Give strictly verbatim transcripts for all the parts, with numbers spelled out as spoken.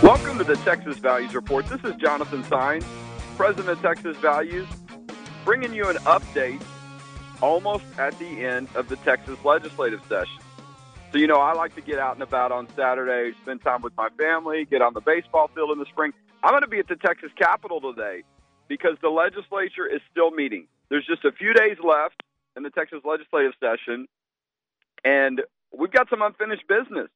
Welcome to the Texas Values Report. This is Jonathan Sines, president of Texas Values, bringing you an update almost at the end of the Texas legislative session. So, you know, I like to get out and about on Saturday, spend time with my family, get on the baseball field in the spring. I'm going to be at the Texas Capitol today because the legislature is still meeting. There's just a few days left in the Texas legislative session, and we've got some unfinished business.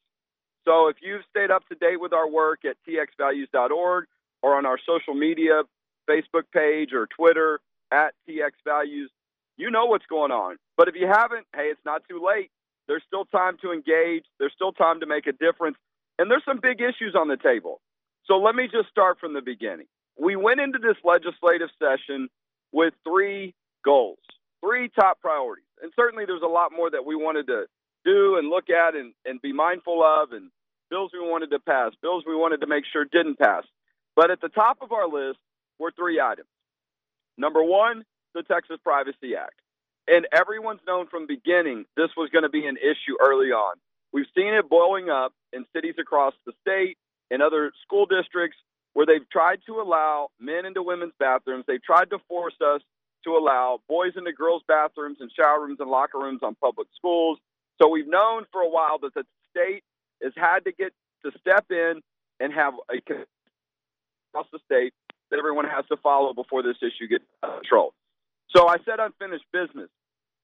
So if you've stayed up to date with our work at t x values dot org or on our social media, Facebook page or Twitter at T X Values, you know what's going on. But if you haven't, hey, it's not too late. There's still time to engage. There's still time to make a difference. And there's some big issues on the table. So let me just start from the beginning. We went into this legislative session with three goals, three top priorities. And certainly there's a lot more that we wanted to do and look at and, and be mindful of, and bills we wanted to pass, bills we wanted to make sure didn't pass. But at the top of our list were three items. Number one, the Texas Privacy Act. And everyone's known from beginning this was going to be an issue early on. We've seen it blowing up in cities across the state and other school districts where they've tried to allow men into women's bathrooms. They've tried to force us to allow boys into girls' bathrooms and shower rooms and locker rooms on public schools. So we've known for a while that the state has had to get to step in and have a across the state that everyone has to follow before this issue gets controlled. So I said unfinished business.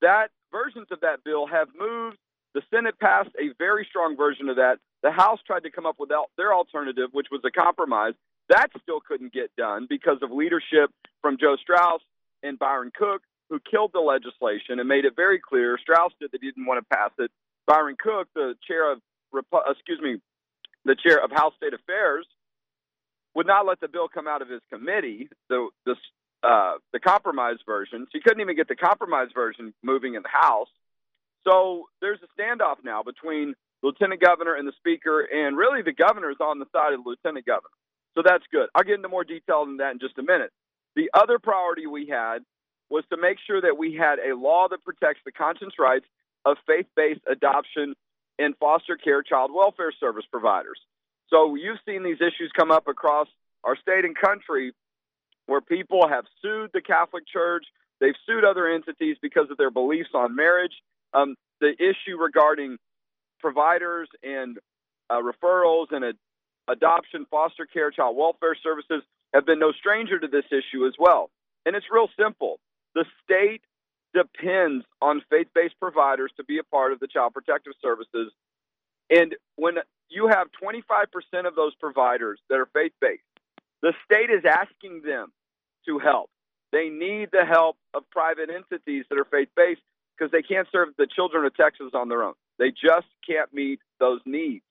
That versions of that bill have moved. The Senate passed a very strong version of that. The House tried to come up with their alternative, which was a compromise. That still couldn't get done because of leadership from Joe Straus and Byron Cook, who killed the legislation and made it very clear. Straus did that he didn't want to pass it. Byron Cook, the chair of excuse me, the chair of House State Affairs, would not let the bill come out of his committee. The the Uh, the compromise version. She couldn't even get the compromise version moving in the House. So there's a standoff now between Lieutenant Governor and the Speaker, and really the Governor's on the side of the Lieutenant Governor. So that's good. I'll get into more detail than that in just a minute. The other priority we had was to make sure that we had a law that protects the conscience rights of faith-based adoption and foster care child welfare service providers. So you've seen these issues come up across our state and country where people have sued the Catholic Church, they've sued other entities because of their beliefs on marriage. Um, the issue regarding providers and uh, referrals and ad- adoption, foster care, child welfare services have been no stranger to this issue as well. And it's real simple. The state depends on faith-based providers to be a part of the Child Protective Services. And when you have twenty-five percent of those providers that are faith-based, the state is asking them to help. They need the help of private entities that are faith-based because they can't serve the children of Texas on their own. They just can't meet those needs.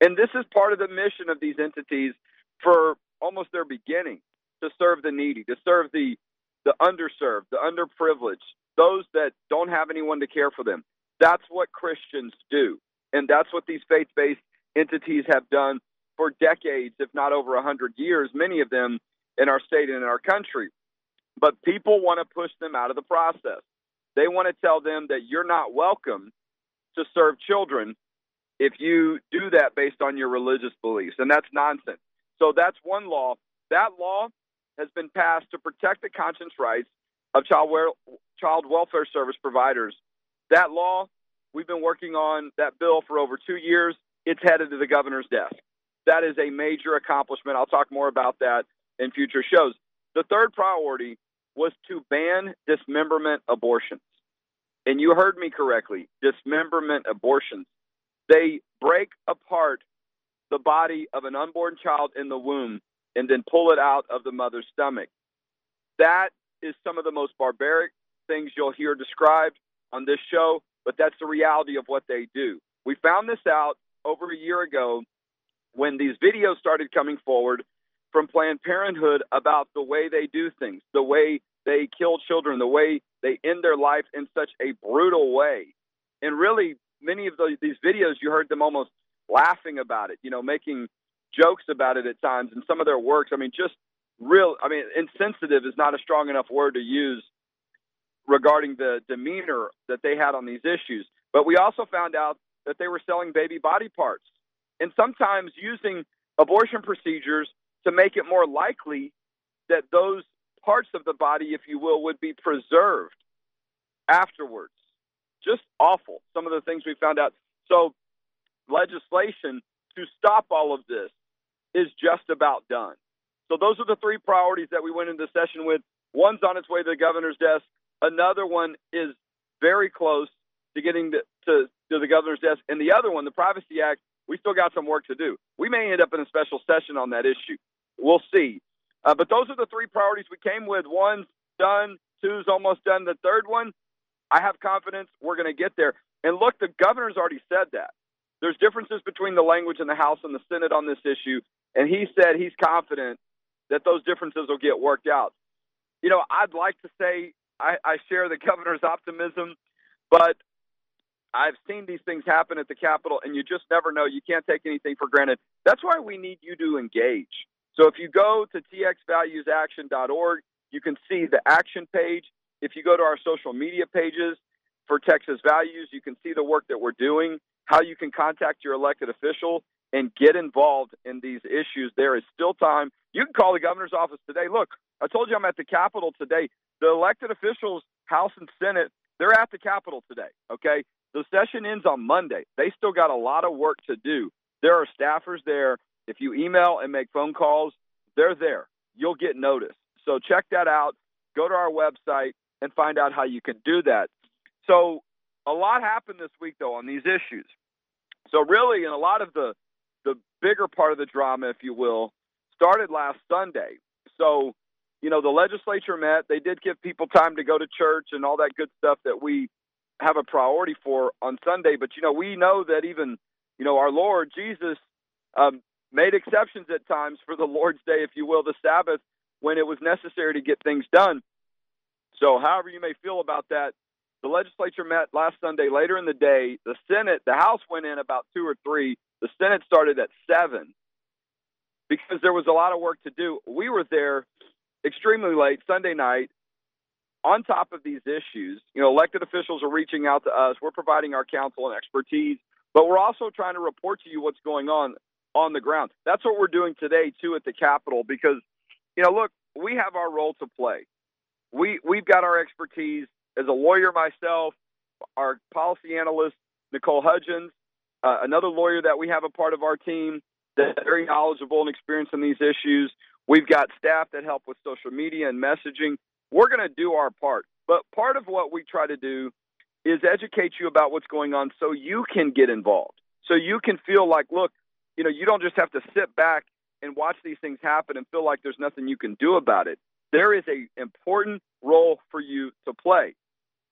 And this is part of the mission of these entities for almost their beginning, to serve the needy, to serve the, the underserved, the underprivileged, those that don't have anyone to care for them. That's what Christians do. And that's what these faith-based entities have done for decades, if not over one hundred years, many of them in our state and in our country. But people want to push them out of the process. They want to tell them that you're not welcome to serve children if you do that based on your religious beliefs, and that's nonsense. So that's one law. That law has been passed to protect the conscience rights of child, wel- child welfare service providers. That law, we've been working on that bill for over two years. It's headed to the governor's desk. That is a major accomplishment. I'll talk more about that in future shows. The third priority was to ban dismemberment abortions. And you heard me correctly, dismemberment abortions. They break apart the body of an unborn child in the womb and then pull it out of the mother's stomach. That is some of the most barbaric things you'll hear described on this show, but that's the reality of what they do. We found this out over a year ago when these videos started coming forward from Planned Parenthood about the way they do things, the way they kill children, the way they end their life in such a brutal way. And really, many of the, these videos, you heard them almost laughing about it, you know, making jokes about it at times in some of their works. I mean, just real, I mean, insensitive is not a strong enough word to use regarding the demeanor that they had on these issues. But we also found out that they were selling baby body parts and sometimes using abortion procedures to make it more likely that those parts of the body, if you will, would be preserved afterwards. Just awful, some of the things we found out. So legislation to stop all of this is just about done. So those are the three priorities that we went into session with. One's on its way to the governor's desk. Another one is very close to getting the, to, to the governor's desk. And the other one, the Privacy Act, we still got some work to do. We may end up in a special session on that issue. We'll see. Uh, but those are the three priorities we came with. One's done, two's almost done. The third one, I have confidence we're going to get there. And look, the governor's already said that. There's differences between the language in the House and the Senate on this issue, and he said he's confident that those differences will get worked out. You know, I'd like to say I, I share the governor's optimism, but I've seen these things happen at the Capitol, and you just never know. You can't take anything for granted. That's why we need you to engage. So if you go to t x values action dot org, you can see the action page. If you go to our social media pages for Texas Values, you can see the work that we're doing, how you can contact your elected official and get involved in these issues. There is still time. You can call the governor's office today. Look, I told you I'm at the Capitol today. The elected officials, House and Senate, they're at the Capitol today, okay? The session ends on Monday. They still got a lot of work to do. There are staffers there. If you email and make phone calls, they're there. You'll get notice. So check that out. Go to our website and find out how you can do that. So a lot happened this week, though, on these issues. So really, in a lot of the, the bigger part of the drama, if you will, started last Sunday. So, you know, the legislature met. They did give people time to go to church and all that good stuff that we have a priority for on Sunday. But, you know, we know that even, you know, our Lord Jesus um, made exceptions at times for the Lord's Day, if you will, the Sabbath, when it was necessary to get things done. So however you may feel about that, the legislature met last Sunday later in the day. The Senate, the House went in about two or three. The Senate started at seven because there was a lot of work to do. We were there extremely late Sunday night. On top of these issues, you know, elected officials are reaching out to us. We're providing our counsel and expertise, but we're also trying to report to you what's going on on the ground. That's what we're doing today, too, at the Capitol because, you know, look, we have our role to play. We, we've got our expertise as a lawyer myself, our policy analyst, Nicole Hudgens, uh, another lawyer that we have a part of our team that's very knowledgeable and experienced in these issues. We've got staff that help with social media and messaging. We're going to do our part, but part of what we try to do is educate you about what's going on so you can get involved, so you can feel like, look, you know, you don't just have to sit back and watch these things happen and feel like there's nothing you can do about it. There is an important role for you to play.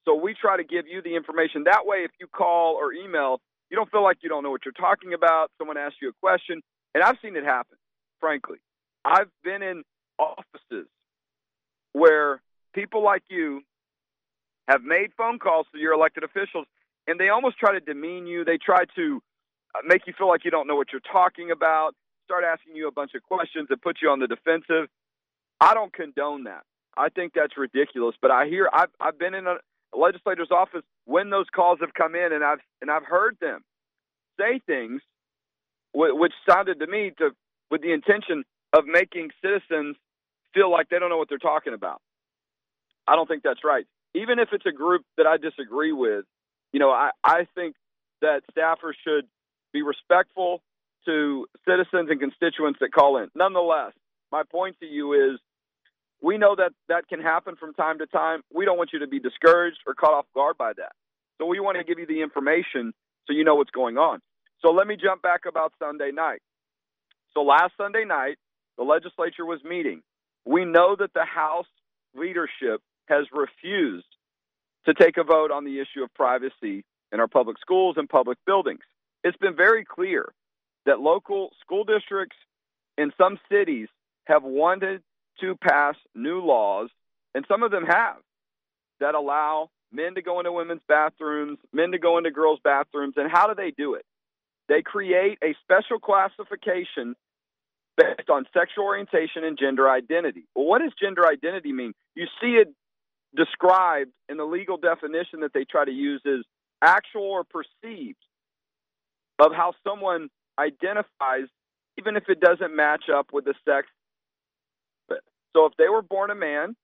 So we try to give you the information. That way, if you call or email, you don't feel like you don't know what you're talking about. Someone asks you a question, and I've seen it happen, frankly. I've been in offices where people like you have made phone calls to your elected officials, and they almost try to demean you. They try to make you feel like you don't know what you're talking about, start asking you a bunch of questions that put you on the defensive. I don't condone that. I think that's ridiculous. But I hear I've, I've been in a legislator's office when those calls have come in, and I've and I've heard them say things w- which sounded to me to with the intention of making citizens feel like they don't know what they're talking about. I don't think that's right. Even if it's a group that I disagree with, you know, I, I think that staffers should be respectful to citizens and constituents that call in. Nonetheless, my point to you is we know that that can happen from time to time. We don't want you to be discouraged or caught off guard by that. So we want to give you the information so you know what's going on. So let me jump back about Sunday night. So last Sunday night, the legislature was meeting. We know that the House leadership has refused to take a vote on the issue of privacy in our public schools and public buildings. It's been very clear that local school districts in some cities have wanted to pass new laws, and some of them have, that allow men to go into women's bathrooms, men to go into girls' bathrooms. And how do they do it? They create a special classification based on sexual orientation and gender identity. Well, what does gender identity mean? You see it described in the legal definition that they try to use is actual or perceived of how someone identifies, even if it doesn't match up with the sex. So if they were born a man,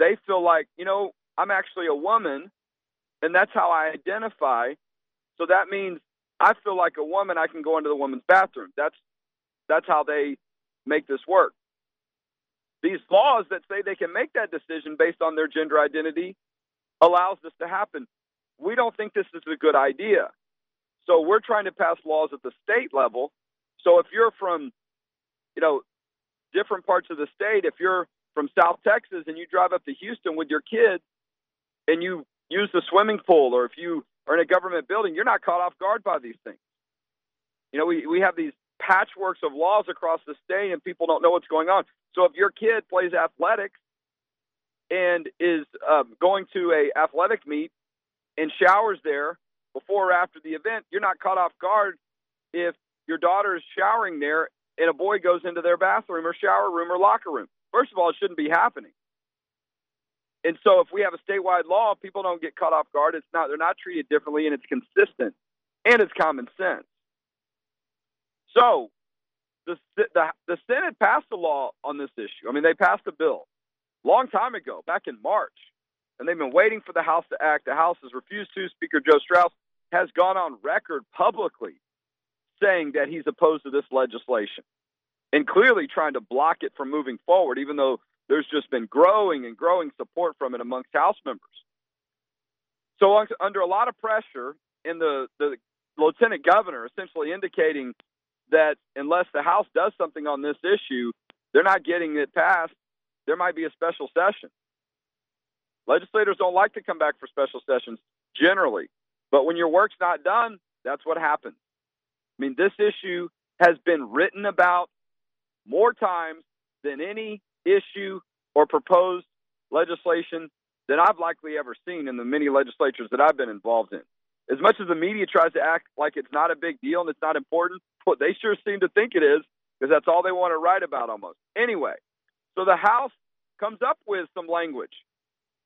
they feel like, you know, I'm actually a woman, and that's how I identify. So that means I feel like a woman. I can go into the woman's bathroom. That's that's how they make this work. These laws that say they can make that decision based on their gender identity allows this to happen. We don't think this is a good idea. So we're trying to pass laws at the state level. So if you're from, you know, different parts of the state, if you're from South Texas and you drive up to Houston with your kids and you use the swimming pool, or if you are in a government building, you're not caught off guard by these things. You know, we, we have these patchworks of laws across the state and people don't know what's going on. So if your kid plays athletics and is um, going to a athletic meet and showers there before or after the event, you're not caught off guard if your daughter is showering there and a boy goes into their bathroom or shower room or locker room. First of all, it shouldn't be happening. And so if we have a statewide law, people don't get caught off guard. It's not, they're not treated differently, and it's consistent, and it's common sense. So the, the, the Senate passed a law on this issue. I mean, they passed a bill a long time ago, back in March, and they've been waiting for the House to act. The House has refused to. Speaker Joe Straus has gone on record publicly saying that he's opposed to this legislation and clearly trying to block it from moving forward, even though there's just been growing and growing support from it amongst House members. So under a lot of pressure, in the, the lieutenant governor essentially indicating that unless the House does something on this issue, they're not getting it passed, there might be a special session. Legislators don't like to come back for special sessions generally, but when your work's not done, that's what happens. I mean, this issue has been written about more times than any issue or proposed legislation that I've likely ever seen in the many legislatures that I've been involved in. As much as the media tries to act like it's not a big deal and it's not important, but they sure seem to think it is, because that's all they want to write about almost. Anyway, so the House comes up with some language.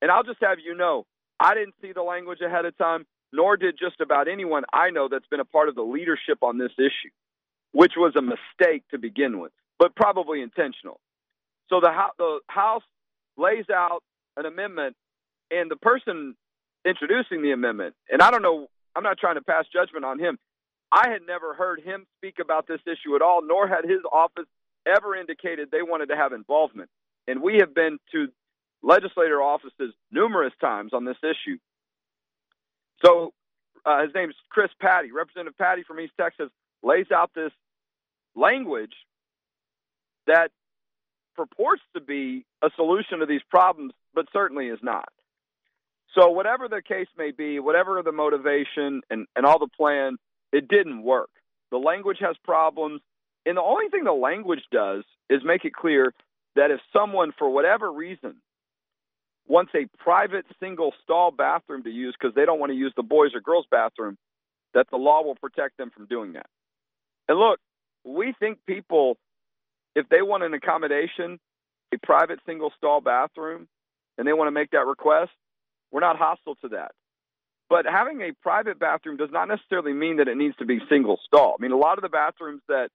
And I'll just have you know, I didn't see the language ahead of time, nor did just about anyone I know that's been a part of the leadership on this issue, which was a mistake to begin with, but probably intentional. So the, the House lays out an amendment, and the person introducing the amendment, and I don't know, I'm not trying to pass judgment on him. I had never heard him speak about this issue at all, nor had his office ever indicated they wanted to have involvement. And we have been to legislator offices numerous times on this issue. So uh, his name is Chris Patty. Representative Patty from East Texas lays out this language that purports to be a solution to these problems, but certainly is not. So whatever the case may be, whatever the motivation and, and all the plan, it didn't work. The language has problems. And the only thing the language does is make it clear that if someone, for whatever reason, wants a private single stall bathroom to use because they don't want to use the boys' or girls' bathroom, that the law will protect them from doing that. And look, we think people, if they want an accommodation, a private single stall bathroom, and they want to make that request, we're not hostile to that. But having a private bathroom does not necessarily mean that it needs to be single stall. I mean, a lot of the bathrooms that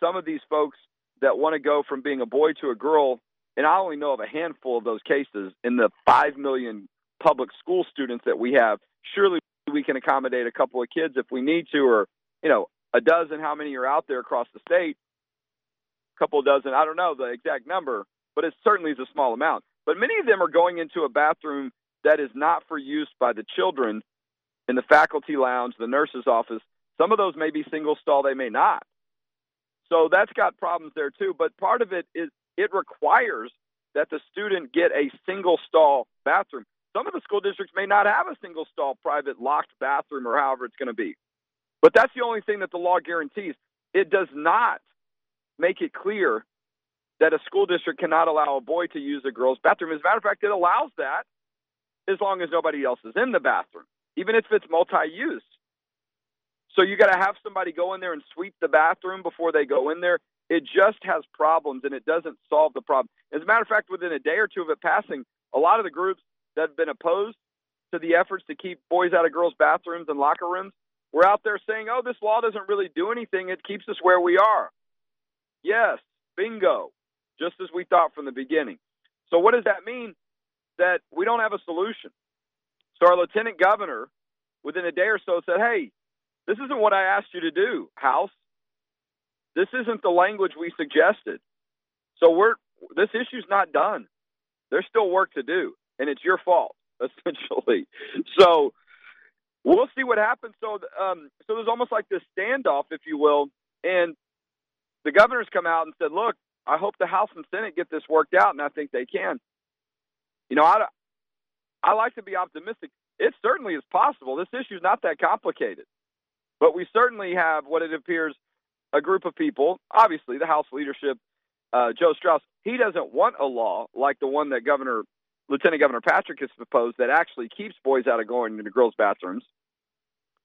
some of these folks that want to go from being a boy to a girl, and I only know of a handful of those cases in the five million public school students that we have, surely we can accommodate a couple of kids if we need to, or, you know, a dozen, how many are out there across the state, a couple dozen, I don't know the exact number, but it certainly is a small amount. But many of them are going into a bathroom that is not for use by the children in the faculty lounge, the nurse's office. Some of those may be single stall, they may not. So that's got problems there too. But part of it is it requires that the student get a single stall bathroom. Some of the school districts may not have a single stall private locked bathroom or however it's going to be. But that's the only thing that the law guarantees. It does not make it clear that a school district cannot allow a boy to use a girl's bathroom. As a matter of fact, it allows that as long as nobody else is in the bathroom, even if it's multi-use. So you got to have somebody go in there and sweep the bathroom before they go in there. It just has problems, and it doesn't solve the problem. As a matter of fact, within a day or two of it passing, a lot of the groups that have been opposed to the efforts to keep boys out of girls' bathrooms and locker rooms were out there saying, oh, this law doesn't really do anything. It keeps us where we are. Yes, bingo, just as we thought from the beginning. So what does that mean? That we don't have a solution. So our lieutenant governor, within a day or so, said, hey, this isn't what I asked you to do, House. This isn't the language we suggested. So we're this issue's not done. There's still work to do, and it's your fault, essentially. So we'll see what happens. So, um, so there's almost like this standoff, if you will, and the governor's come out and said, look, I hope the House and Senate get this worked out, and I think they can. You know, I, I like to be optimistic. It certainly is possible. This issue is not that complicated. But we certainly have what it appears a group of people, obviously the House leadership, uh, Joe Straus, he doesn't want a law like the one that Governor, Lieutenant Governor Patrick has proposed that actually keeps boys out of going into girls' bathrooms.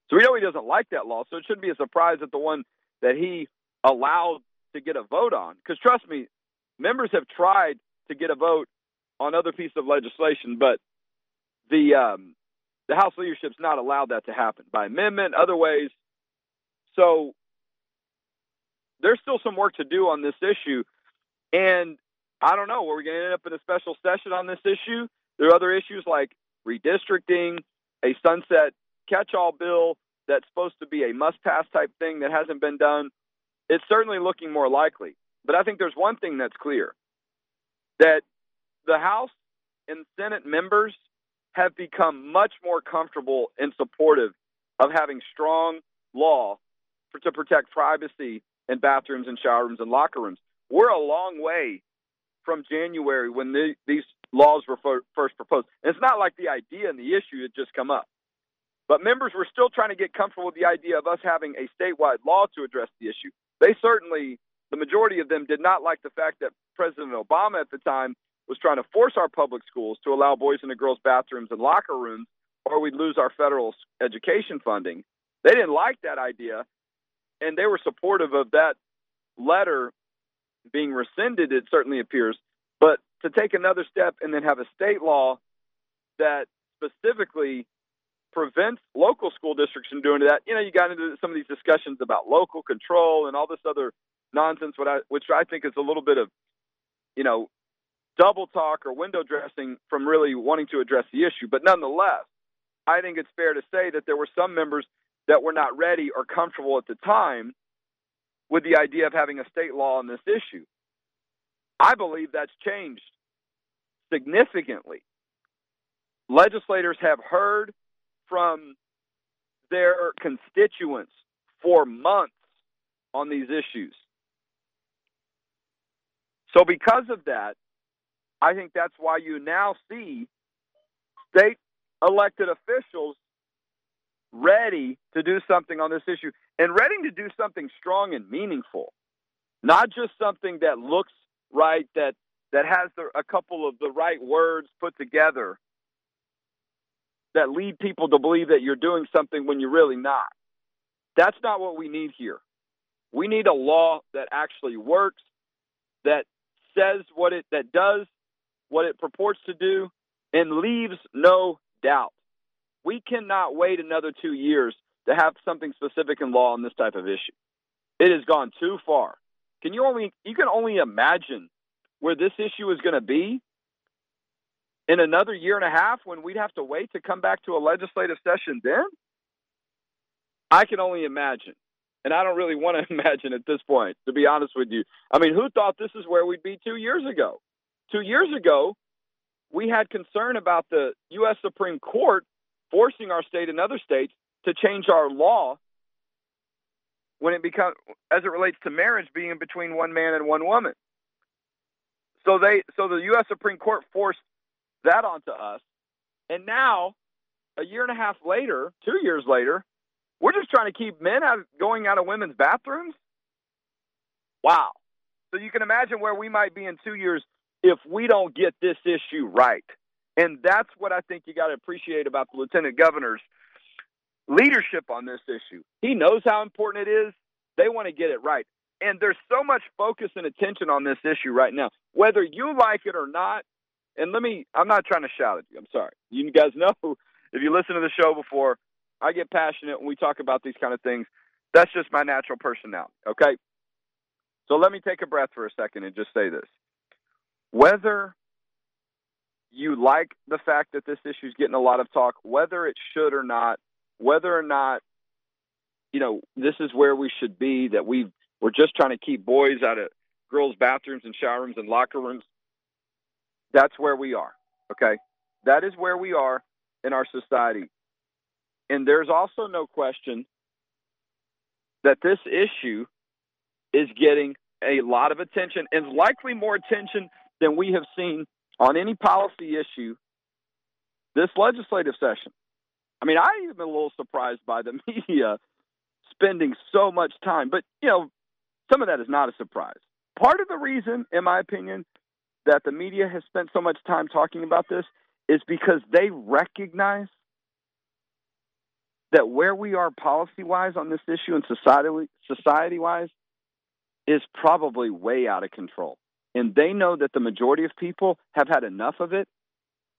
So we know he doesn't like that law, so it shouldn't be a surprise that the one that he allowed to get a vote on. Because trust me, members have tried to get a vote on other pieces of legislation, but the um, the House leadership's not allowed that to happen by amendment, other ways. So there's still some work to do on this issue, and I don't know, are we going to end up in a special session on this issue? There are other issues like redistricting, a sunset catch-all bill that's supposed to be a must-pass type thing that hasn't been done. It's certainly looking more likely, but I think there's one thing that's clear, that the House and Senate members have become much more comfortable and supportive of having strong law for, to protect privacy in bathrooms and shower rooms and locker rooms. We're a long way from January when the, these laws were for, first proposed. And it's not like the idea and the issue had just come up. But members were still trying to get comfortable with the idea of us having a statewide law to address the issue. They certainly, the majority of them, did not like the fact that President Obama at the time was trying to force our public schools to allow boys into girls' bathrooms and locker rooms, or we'd lose our federal education funding. They didn't like that idea, and they were supportive of that letter being rescinded, it certainly appears. But to take another step and then have a state law that specifically prevents local school districts from doing that, you know, you got into some of these discussions about local control and all this other nonsense, what I, which I think is a little bit of, you know, double talk or window dressing from really wanting to address the issue. But nonetheless, I think it's fair to say that there were some members that were not ready or comfortable at the time with the idea of having a state law on this issue. I believe that's changed significantly. Legislators have heard from their constituents for months on these issues. So because of that, I think that's why you now see state elected officials ready to do something on this issue and ready to do something strong and meaningful, not just something that looks right, that, that has the, a couple of the right words put together that lead people to believe that you're doing something when you're really not. That's not what we need here. We need a law that actually works, that says what it, that does what it purports to do, and leaves no doubt. We cannot wait another two years to have something specific in law on this type of issue. It has gone too far. Can you only you can only imagine where this issue is going to be in another year and a half when we'd have to wait to come back to a legislative session then? I can only imagine. And I don't really want to imagine at this point, to be honest with you. I mean, who thought this is where we'd be two years ago? Two years ago, we had concern about the U S Supreme Court forcing our state and other states to change our law when it becomes, as it relates to marriage being between one man and one woman. So they, so the U S Supreme Court forced that onto us. And now, a year and a half later, two years later, we're just trying to keep men out of going out of women's bathrooms? Wow. So you can imagine where we might be in two years if we don't get this issue right. And that's what I think you got to appreciate about the lieutenant governor's leadership on this issue. He knows how important it is. They want to get it right. And there's so much focus and attention on this issue right now, whether you like it or not. And let me, I'm not trying to shout at you. I'm sorry. You guys know, if you listen to the show before, I get passionate when we talk about these kind of things. That's just my natural personality. Okay. So let me take a breath for a second and just say this. Whether you like the fact that this issue is getting a lot of talk, whether it should or not, whether or not, you know, this is where we should be, that we we're just trying to keep boys out of girls' bathrooms and shower rooms and locker rooms. That's where we are, okay? That is where we are in our society. And there's also no question that this issue is getting a lot of attention, and likely more attention than we have seen on any policy issue this legislative session. I mean, I'm a little surprised by the media spending so much time, but, you know, some of that is not a surprise. Part of the reason, in my opinion, that the media has spent so much time talking about this is because they recognize that where we are policy-wise on this issue and society, society-wise is probably way out of control. And they know that the majority of people have had enough of it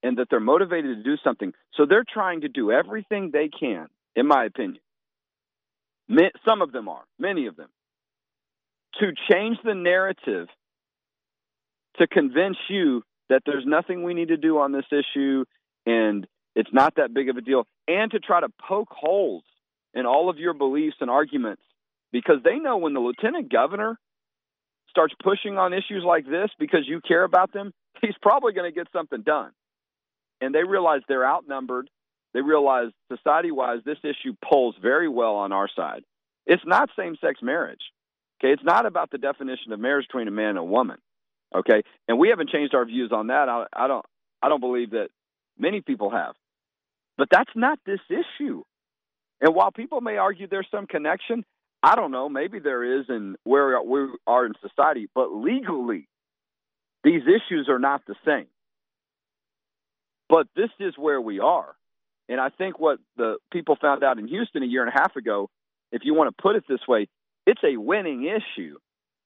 and that they're motivated to do something. So they're trying to do everything they can, in my opinion. Some of them are, many of them, to change the narrative to convince you that there's nothing we need to do on this issue and it's not that big of a deal, and to try to poke holes in all of your beliefs and arguments, because they know when the lieutenant governor starts pushing on issues like this because you care about them, he's probably going to get something done. And they realize they're outnumbered. They realize society-wise this issue polls very well on our side. It's not same-sex marriage. Okay, it's not about the definition of marriage between a man and a woman. Okay, and we haven't changed our views on that. I, I don't. I don't believe that many people have. But that's not this issue. And while people may argue there's some connection, I don't know. Maybe there is, in where we are in society. But legally, these issues are not the same. But this is where we are. And I think what the people found out in Houston a year and a half ago, if you want to put it this way, it's a winning issue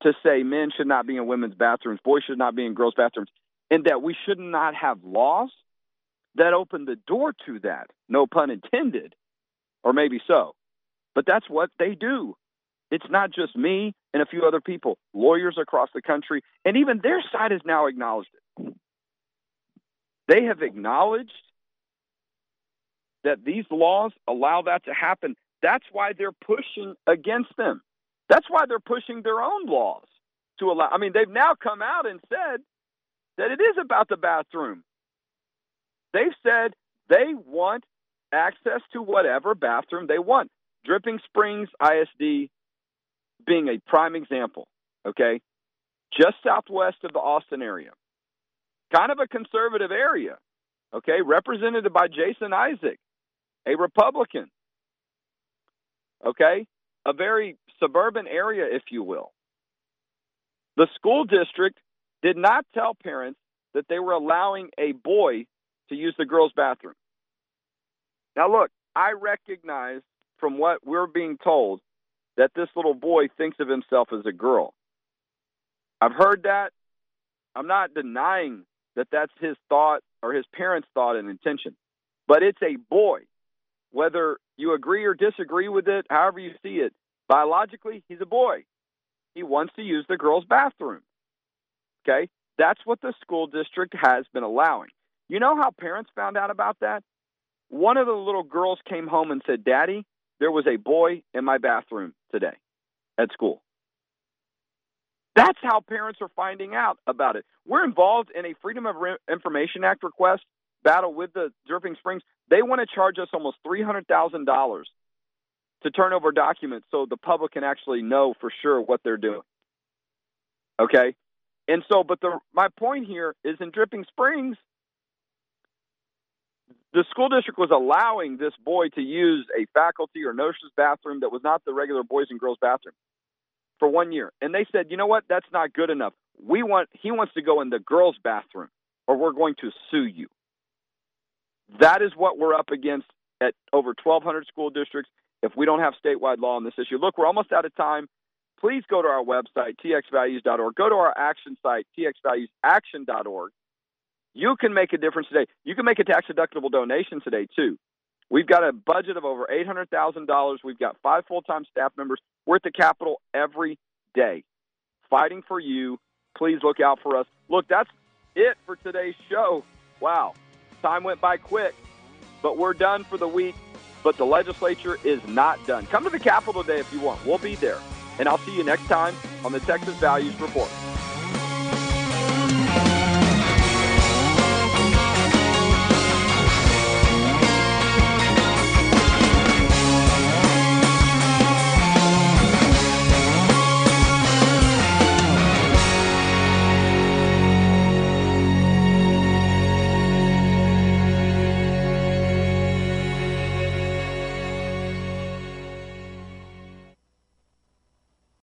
to say men should not be in women's bathrooms, boys should not be in girls' bathrooms, and that we should not have laws that open the door to that, no pun intended, or maybe so. But that's what they do. It's not just me and a few other people, lawyers across the country, and even their side has now acknowledged it. They have acknowledged that these laws allow that to happen. That's why they're pushing against them. That's why they're pushing their own laws to allow. I mean, they've now come out and said that it is about the bathroom. They've said they want access to whatever bathroom they want. Dripping Springs I S D being a prime example, okay? Just southwest of the Austin area. Kind of a conservative area, okay? Represented by Jason Isaac, a Republican, okay? A very suburban area, if you will. The school district did not tell parents that they were allowing a boy to use the girls' bathroom. Now, look, I recognize from what we're being told that this little boy thinks of himself as a girl. I've heard that. I'm not denying that that's his thought or his parents' thought and intention, but it's a boy. Whether you agree or disagree with it, however you see it, biologically, he's a boy. He wants to use the girls' bathroom. Okay? That's what the school district has been allowing. You know how parents found out about that? One of the little girls came home and said, "Daddy, there was a boy in my bathroom today at school." That's how parents are finding out about it. We're involved in a Freedom of Information Act request battle with the Dripping Springs. They want to charge us almost three hundred thousand dollars to turn over documents so the public can actually know for sure what they're doing. Okay? And so, but the, my point here is, in Dripping Springs, the school district was allowing this boy to use a faculty or nurse's bathroom that was not the regular boys and girls bathroom for one year. And they said, you know what? That's not good enough. We want, he wants to go in the girls' bathroom, or we're going to sue you. That is what we're up against at over twelve hundred school districts if we don't have statewide law on this issue. Look, we're almost out of time. please go to our website, t x values dot org. Go to our action site, t x values action dot org. You can make a difference today. You can make a tax-deductible donation today, too. We've got a budget of over eight hundred thousand dollars. We've got five full-time staff members. We're at the Capitol every day fighting for you. Please look out for us. Look, that's it for today's show. Wow, time went by quick, but we're done for the week. But the legislature is not done. Come to the Capitol today if you want. We'll be there. And I'll see you next time on the Texas Values Report.